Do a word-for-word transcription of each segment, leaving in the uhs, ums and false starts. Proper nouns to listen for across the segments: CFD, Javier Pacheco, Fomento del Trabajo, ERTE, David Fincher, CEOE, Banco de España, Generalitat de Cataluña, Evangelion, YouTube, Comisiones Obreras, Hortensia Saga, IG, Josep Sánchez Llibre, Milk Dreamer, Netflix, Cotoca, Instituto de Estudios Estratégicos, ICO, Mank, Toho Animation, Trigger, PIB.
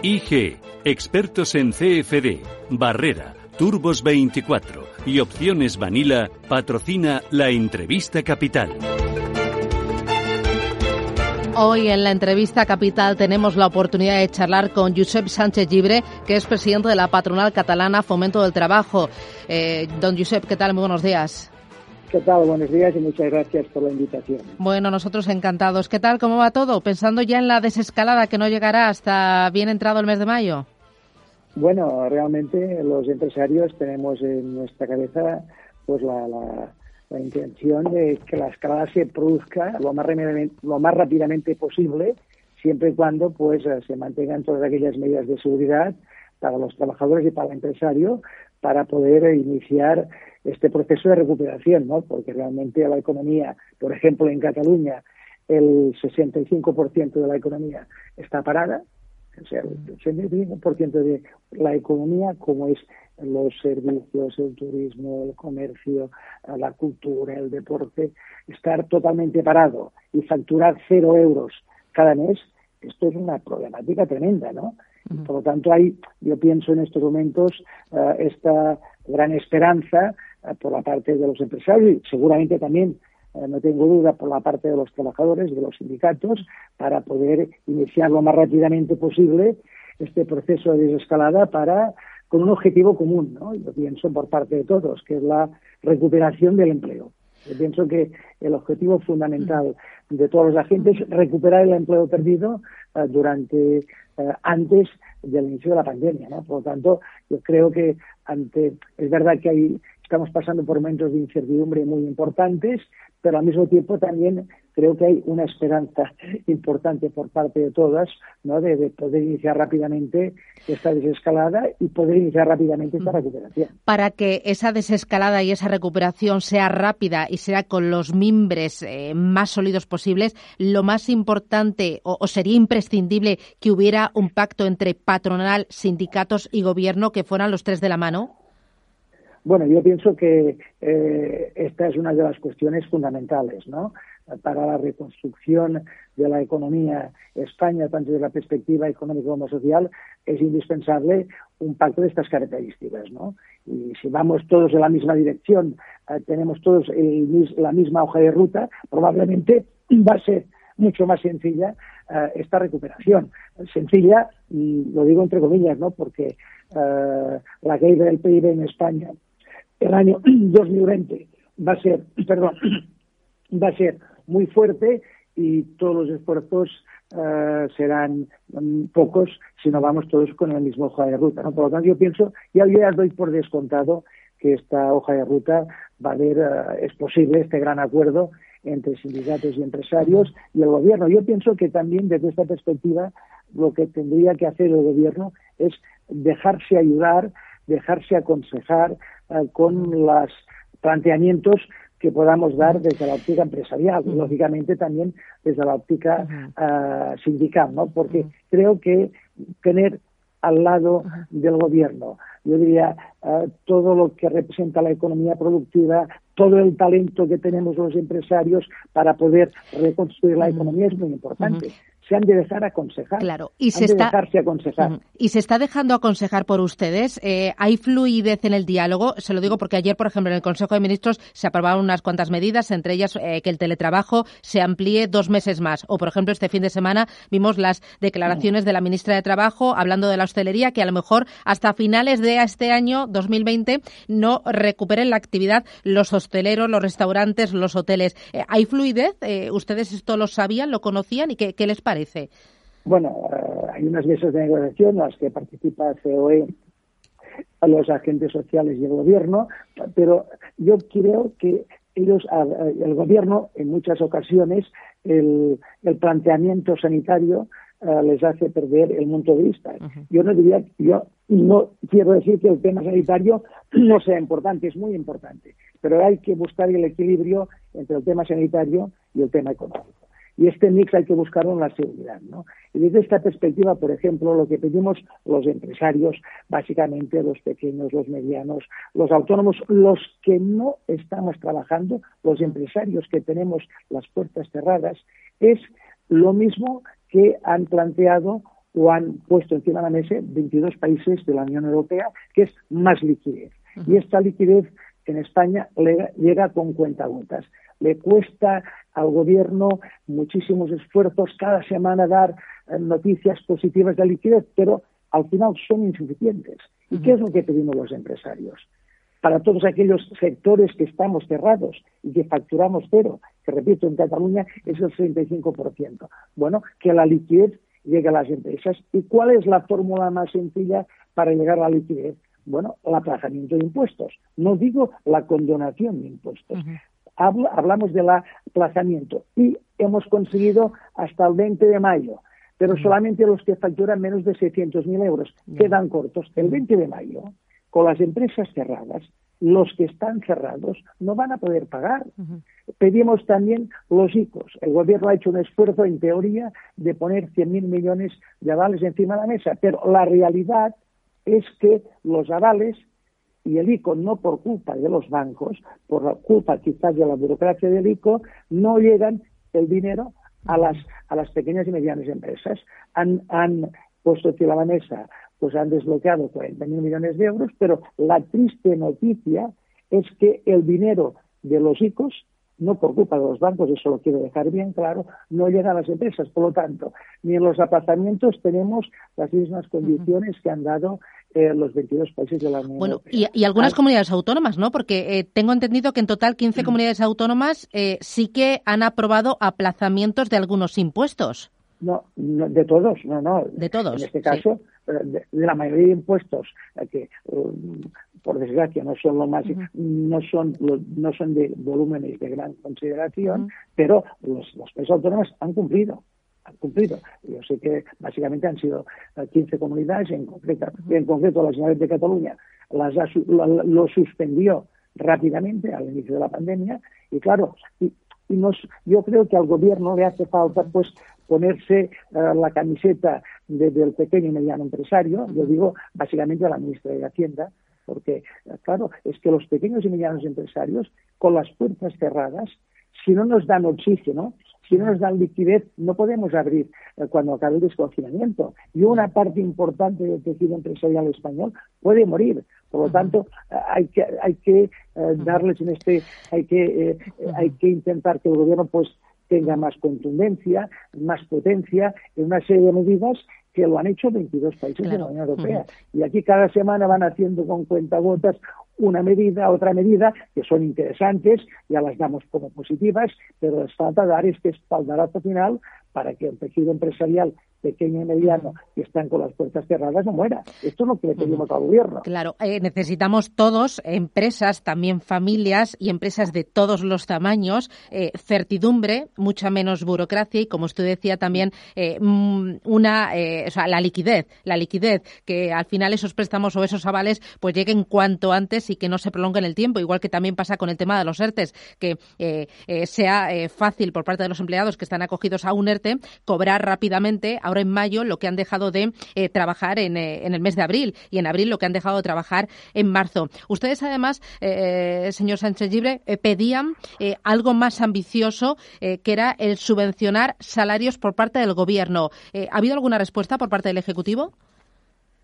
I G, expertos en C F D, Barrera, Turbos veinticuatro y Opciones Vanilla, patrocina la entrevista Capital. Hoy en la entrevista Capital tenemos la oportunidad de charlar con Josep Sánchez Llibre, que es presidente de la patronal catalana Fomento del Trabajo. Eh, don Josep, ¿qué tal? Muy buenos días. ¿Qué tal? Buenos días y muchas gracias por la invitación. Bueno, nosotros encantados. ¿Qué tal? ¿Cómo va todo? Pensando ya en la desescalada que no llegará hasta bien entrado el mes de mayo. Bueno, realmente los empresarios tenemos en nuestra cabeza pues la... la... la intención de que la escalada se produzca lo más, lo más rápidamente posible, siempre y cuando pues se mantengan todas aquellas medidas de seguridad para los trabajadores y para el empresario, para poder iniciar este proceso de recuperación, ¿no? Porque realmente la economía, por ejemplo en Cataluña, el sesenta y cinco por ciento de la economía está parada, o sea, el sesenta y cinco por ciento de la economía, como es los servicios, el turismo, el comercio, la cultura, el deporte, estar totalmente parado y facturar cero euros cada mes, esto es una problemática tremenda, ¿no? Uh-huh. Por lo tanto, hay, yo pienso en estos momentos uh, esta gran esperanza uh, por la parte de los empresarios y seguramente también, uh, no tengo duda, por la parte de los trabajadores, de los sindicatos, para poder iniciar lo más rápidamente posible este proceso de desescalada para... con un objetivo común, ¿no? Yo pienso por parte de todos, que es la recuperación del empleo. Yo pienso que el objetivo fundamental de todos los agentes es recuperar el empleo perdido eh, durante, eh, antes del inicio de la pandemia, ¿no? Por lo tanto, yo creo que ante, es verdad que hay, estamos pasando por momentos de incertidumbre muy importantes, pero al mismo tiempo también creo que hay una esperanza importante por parte de todas, ¿no? de, de poder iniciar rápidamente esta desescalada y poder iniciar rápidamente esta recuperación. Para que esa desescalada y esa recuperación sea rápida y sea con los mimbres eh, más sólidos posibles, lo más importante o, o sería imprescindible que hubiera un pacto entre patronal, sindicatos y gobierno que fueran los tres de la mano. Bueno, yo pienso que eh, esta es una de las cuestiones fundamentales, ¿no? Para la reconstrucción de la economía España, tanto desde la perspectiva económica como social, es indispensable un pacto de estas características, ¿no? Y si vamos todos en la misma dirección, eh, tenemos todos el, la misma hoja de ruta, probablemente va a ser mucho más sencilla eh, esta recuperación. Sencilla, y lo digo entre comillas, ¿no? Porque eh, la caída del P I B en España el año dos mil veinte va a ser, perdón, va a ser muy fuerte y todos los esfuerzos uh, serán um, pocos si no vamos todos con la misma hoja de ruta, ¿no? Por lo tanto, yo pienso, ya yo ya doy por descontado que esta hoja de ruta va a haber, uh, es posible este gran acuerdo entre sindicatos y empresarios y el gobierno. Yo pienso que también desde esta perspectiva lo que tendría que hacer el gobierno es dejarse ayudar, dejarse aconsejar uh, con los planteamientos que podamos dar desde la óptica empresarial y, lógicamente, también desde la óptica uh, sindical, ¿no? Porque creo que tener al lado del gobierno, yo diría, uh, todo lo que representa la economía productiva, todo el talento que tenemos los empresarios para poder reconstruir la economía es muy importante. Se han de dejar aconsejar, claro. Y se han de está... dejarse aconsejar. ¿Y se está dejando aconsejar por ustedes? Eh, ¿Hay fluidez en el diálogo? Se lo digo porque ayer, por ejemplo, en el Consejo de Ministros se aprobaron unas cuantas medidas, entre ellas eh, que el teletrabajo se amplíe dos meses más. O, por ejemplo, este fin de semana vimos las declaraciones de la ministra de Trabajo hablando de la hostelería, que a lo mejor hasta finales de este año, dos mil veinte, no recuperen la actividad los hosteleros, los restaurantes, los hoteles. Eh, ¿Hay fluidez? Eh, ¿Ustedes esto lo sabían, lo conocían? ¿Y qué, qué les parece? Bueno, uh, hay unas mesas de negociación en las que participa C E O E, los agentes sociales y el gobierno, pero yo creo que ellos, el gobierno, en muchas ocasiones, el, el planteamiento sanitario uh, les hace perder el punto de vista. Uh-huh. Yo no diría, yo no quiero decir que el tema sanitario no sea importante, es muy importante, pero hay que buscar el equilibrio entre el tema sanitario y el tema económico. Y este mix hay que buscarlo en la seguridad, ¿no? Y desde esta perspectiva, por ejemplo, lo que pedimos los empresarios, básicamente los pequeños, los medianos, los autónomos, los que no estamos trabajando, los empresarios que tenemos las puertas cerradas, es lo mismo que han planteado o han puesto encima de la mesa veintidós países de la Unión Europea, que es más liquidez. Y esta liquidez en España llega con cuentagotas. Le cuesta al gobierno muchísimos esfuerzos cada semana dar noticias positivas de liquidez, pero al final son insuficientes. ¿Y uh-huh. qué es lo que pedimos los empresarios? Para todos aquellos sectores que estamos cerrados y que facturamos cero, que repito, en Cataluña es el treinta y cinco por ciento. Bueno, que la liquidez llegue a las empresas. ¿Y cuál es la fórmula más sencilla para llegar a la liquidez? Bueno, el aplazamiento de impuestos. No digo la condonación de impuestos. Uh-huh. Hablamos del aplazamiento y hemos conseguido hasta el veinte de mayo, pero solamente los que facturan menos de seiscientos mil euros quedan cortos. El veinte de mayo, con las empresas cerradas, los que están cerrados no van a poder pagar. Uh-huh. Pedimos también los I C Os. El gobierno ha hecho un esfuerzo, en teoría, de poner cien mil millones de avales encima de la mesa, pero la realidad es que los avales y el I C O, no por culpa de los bancos, por la culpa quizás de la burocracia del I C O, no llegan el dinero a las a las pequeñas y medianas empresas. Han, han puesto encima de la mesa, pues han desbloqueado cuarenta mil millones de euros, pero la triste noticia es que el dinero de los I C Os, no por culpa de los bancos, eso lo quiero dejar bien claro, no llegan a las empresas. Por lo tanto, ni en los aplazamientos tenemos las mismas condiciones que han dado eh, los veintidós países de la Unión Europea. Bueno, y, y algunas comunidades autónomas, ¿no? Porque eh, tengo entendido que en total quince comunidades autónomas eh, sí que han aprobado aplazamientos de algunos impuestos. No, no de todos, no, no. De todos, en este caso, sí. de, de la mayoría de impuestos que, um, por desgracia, no son lo más, uh-huh. no son, lo, no son de volúmenes de gran consideración, uh-huh. pero los, los países autónomos han cumplido, han cumplido. Yo sé que básicamente han sido quince comunidades, en concreto, uh-huh. en concreto la Generalitat de Cataluña, las la, lo suspendió rápidamente al inicio de la pandemia y claro, y, y nos, yo creo que al gobierno le hace falta, pues, ponerse uh, la camiseta de, del pequeño y mediano empresario, yo digo básicamente a la ministra de Hacienda, porque, claro, es que los pequeños y medianos empresarios, con las puertas cerradas, si no nos dan oxígeno, si no nos dan liquidez, no podemos abrir uh, cuando acabe el desconfinamiento. Y una parte importante del tejido empresarial español puede morir. Por lo tanto, hay que hay que uh, darles en este, hay que eh, hay que intentar que el gobierno, pues, tenga más contundencia, más potencia en una serie de medidas que lo han hecho veintidós países claro. de la Unión Europea. Uh-huh. Y aquí cada semana van haciendo con cuentagotas una medida, otra medida, que son interesantes, ya las damos como positivas, pero les falta dar este espaldarazo final para que el tejido empresarial pequeño y mediano que están con las puertas cerradas no muera. Esto es lo que le pedimos al gobierno. Claro, eh, necesitamos todos, empresas, también familias y empresas de todos los tamaños, eh, certidumbre, mucha menos burocracia y, como usted decía también, eh, una, eh, o sea, la liquidez, la liquidez, que al final esos préstamos o esos avales pues lleguen cuanto antes y que no se prolonguen el tiempo, igual que también pasa con el tema de los ERTEs, que eh, eh, sea eh, fácil por parte de los empleados que están acogidos a un ERTE cobrar rápidamente ahora en mayo lo que han dejado de eh, trabajar en, eh, en el mes de abril y en abril lo que han dejado de trabajar en marzo. Ustedes, además, eh, señor Sánchez Llibre, eh, pedían eh, algo más ambicioso, eh, que era el subvencionar salarios por parte del Gobierno. Eh, ¿Ha habido alguna respuesta por parte del Ejecutivo?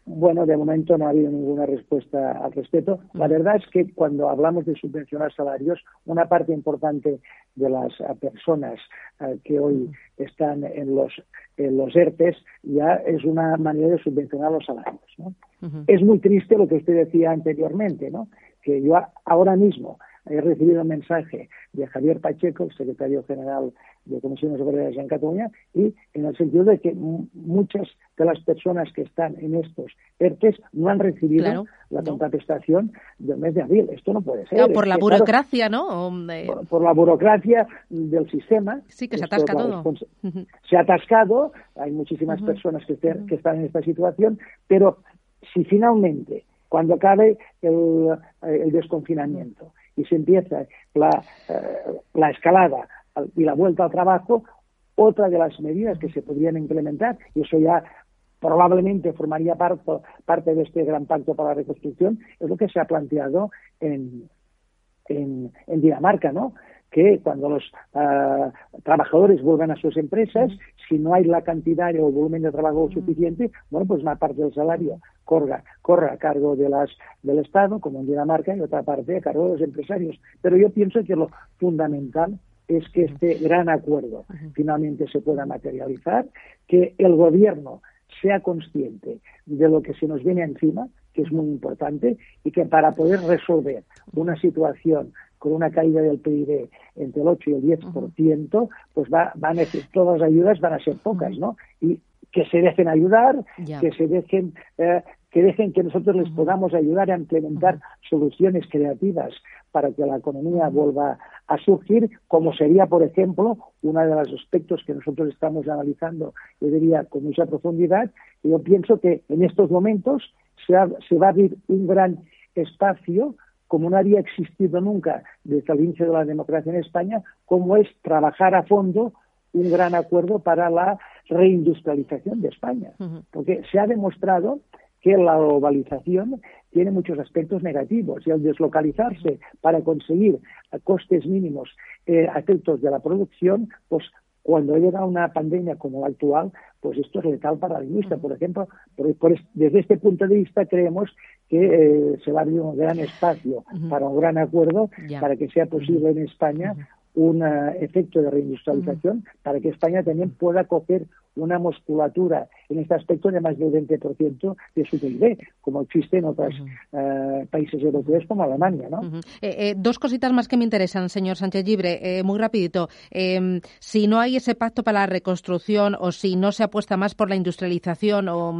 Bueno, de momento no ha habido ninguna respuesta al respecto. La verdad es que cuando hablamos de subvencionar salarios, una parte importante de las personas uh, que hoy están en los, en los ERTEs ya es una manera de subvencionar los salarios, ¿no? Uh-huh. Es muy triste lo que usted decía anteriormente, ¿no? Que yo ahora mismo He recibido un mensaje de Javier Pacheco, secretario general de Comisiones Obreras en Cataluña, y en el sentido de que muchas de las personas que están en estos ERTEs no han recibido claro, la no. contraprestación del mes de abril. Esto no puede ser. Claro, por la burocracia, claro, ¿no? De... Por, por la burocracia del sistema. Sí, que se atasca esto, todo. Respons- uh-huh. Se ha atascado, hay muchísimas uh-huh. personas que, ter- que están en esta situación, pero si finalmente, cuando acabe el, el desconfinamiento y se empieza la, eh, la escalada y la vuelta al trabajo, otra de las medidas que se podrían implementar, y eso ya probablemente formaría parte, parte de este gran pacto para la reconstrucción, es lo que se ha planteado en, en, en Dinamarca, ¿no? Que cuando los uh, trabajadores vuelvan a sus empresas, si no hay la cantidad o volumen de trabajo suficiente, bueno, pues una parte del salario corra, corra a cargo de las del Estado, como en Dinamarca, y otra parte a cargo de los empresarios. Pero yo pienso que lo fundamental es que este gran acuerdo finalmente se pueda materializar, que el gobierno sea consciente de lo que se nos viene encima, que es muy importante, y que para poder resolver una situación con una caída del P I B entre el ocho y el diez por ciento, pues va, van a decir, todas las ayudas van a ser pocas, ¿no? Y que se dejen ayudar, yeah. que se dejen, eh, que dejen que nosotros les podamos ayudar a implementar soluciones creativas para que la economía vuelva a surgir, como sería, por ejemplo, uno de los aspectos que nosotros estamos analizando, yo diría, con mucha profundidad. Y yo pienso que en estos momentos se, ha, se va a abrir un gran espacio, como no había existido nunca desde el inicio de la democracia en España, como es trabajar a fondo un gran acuerdo para la reindustrialización de España. Uh-huh. Porque se ha demostrado que la globalización tiene muchos aspectos negativos y al deslocalizarse para conseguir costes mínimos eh, a efectos de la producción, pues cuando llega una pandemia como la actual, pues esto es letal para la industria. Por ejemplo, por, por, desde este punto de vista creemos que eh, se va a abrir un gran espacio uh-huh. para un gran acuerdo, yeah. para que sea posible en España uh-huh. un uh, efecto de reindustrialización, uh-huh. para que España también pueda coger una musculatura en este aspecto de más del veinte por ciento de su P I B, como existe en otros uh-huh. uh, países europeos como Alemania, ¿no? Uh-huh. Eh, eh, dos cositas más que me interesan, señor Sánchez Llibre, eh, muy rapidito. Eh, si no hay ese pacto para la reconstrucción o si no se apuesta más por la industrialización o,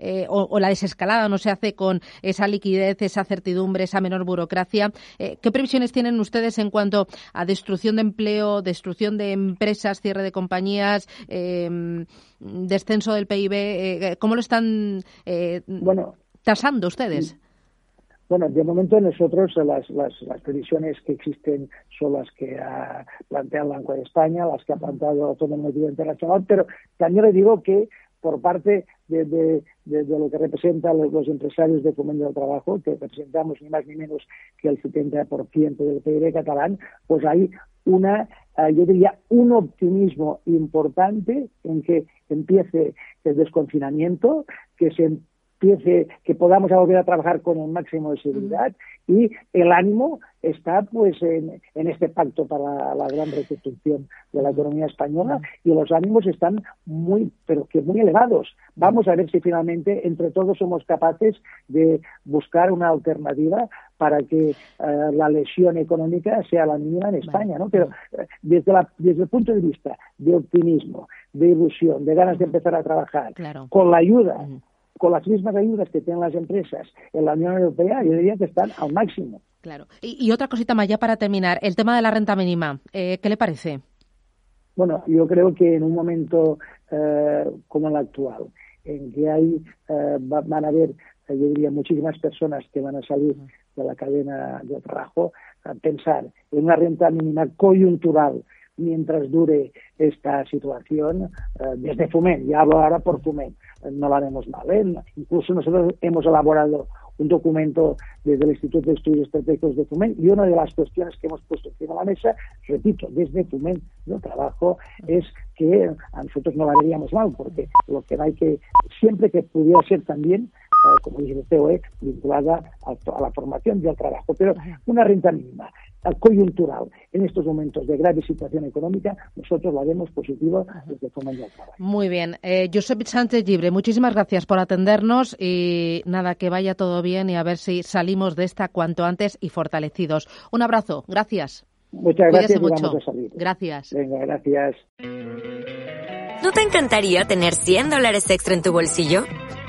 eh, o, o la desescalada, no se hace con esa liquidez, esa certidumbre, esa menor burocracia, eh, ¿qué previsiones tienen ustedes en cuanto a destrucción de empleo, destrucción de empresas, cierre de compañías, eh, descenso del P I B, eh, ¿cómo lo están eh, bueno, tasando ustedes? Bueno, de momento nosotros las, las, las previsiones que existen son las que ha planteado el Banco de España, las que ha planteado el Fondo Monetario Internacional, pero también le digo que por parte de, de, de, de lo que representan los, los empresarios de Fomento del Trabajo, que representamos ni más ni menos que el setenta por ciento del P I B catalán, pues hay una, yo diría, un optimismo importante en que empiece el desconfinamiento, que se empiece, que podamos volver a trabajar con el máximo de seguridad y el ánimo está pues en, en este pacto para la gran reconstrucción de la economía española y los ánimos están muy, pero que muy elevados. Vamos a ver si finalmente entre todos somos capaces de buscar una alternativa para que uh, la lesión económica sea la mínima en España, ¿no? Pero uh, desde, la, desde el punto de vista de optimismo, de ilusión, de ganas de empezar a trabajar, claro. con la ayuda, con las mismas ayudas que tienen las empresas en la Unión Europea, yo diría que están al máximo. Claro. Y, y otra cosita más ya para terminar, el tema de la renta mínima, eh, ¿qué le parece? Bueno, yo creo que en un momento eh, como el actual, en que hay eh, van a haber, yo diría, muchísimas personas que van a salir de la cadena de trabajo, a pensar en una renta mínima coyuntural mientras dure esta situación, eh, desde Foment, ya hablo ahora por Foment, no lo haremos mal, ¿eh? Incluso nosotros hemos elaborado un documento desde el Instituto de Estudios Estratégicos de Foment y una de las cuestiones que hemos puesto encima de la mesa, repito, desde Foment del Trabajo, es que a nosotros no la veríamos mal, porque lo que hay que, siempre que pudiera ser también eh, como dice el C E O E, vinculada a, a la formación y al trabajo. Pero una renta mínima coyuntural en estos momentos de grave situación económica, nosotros la vemos positiva desde Fomento del Trabajo. Muy bien. Eh, Josep Sánchez Llibre, muchísimas gracias por atendernos y nada, que vaya todo bien y a ver si salimos de esta cuanto antes y fortalecidos. Un abrazo. Gracias. Muchas gracias. Cuídese mucho. Salir. Gracias. Venga, gracias. ¿No te encantaría tener cien dólares extra en tu bolsillo?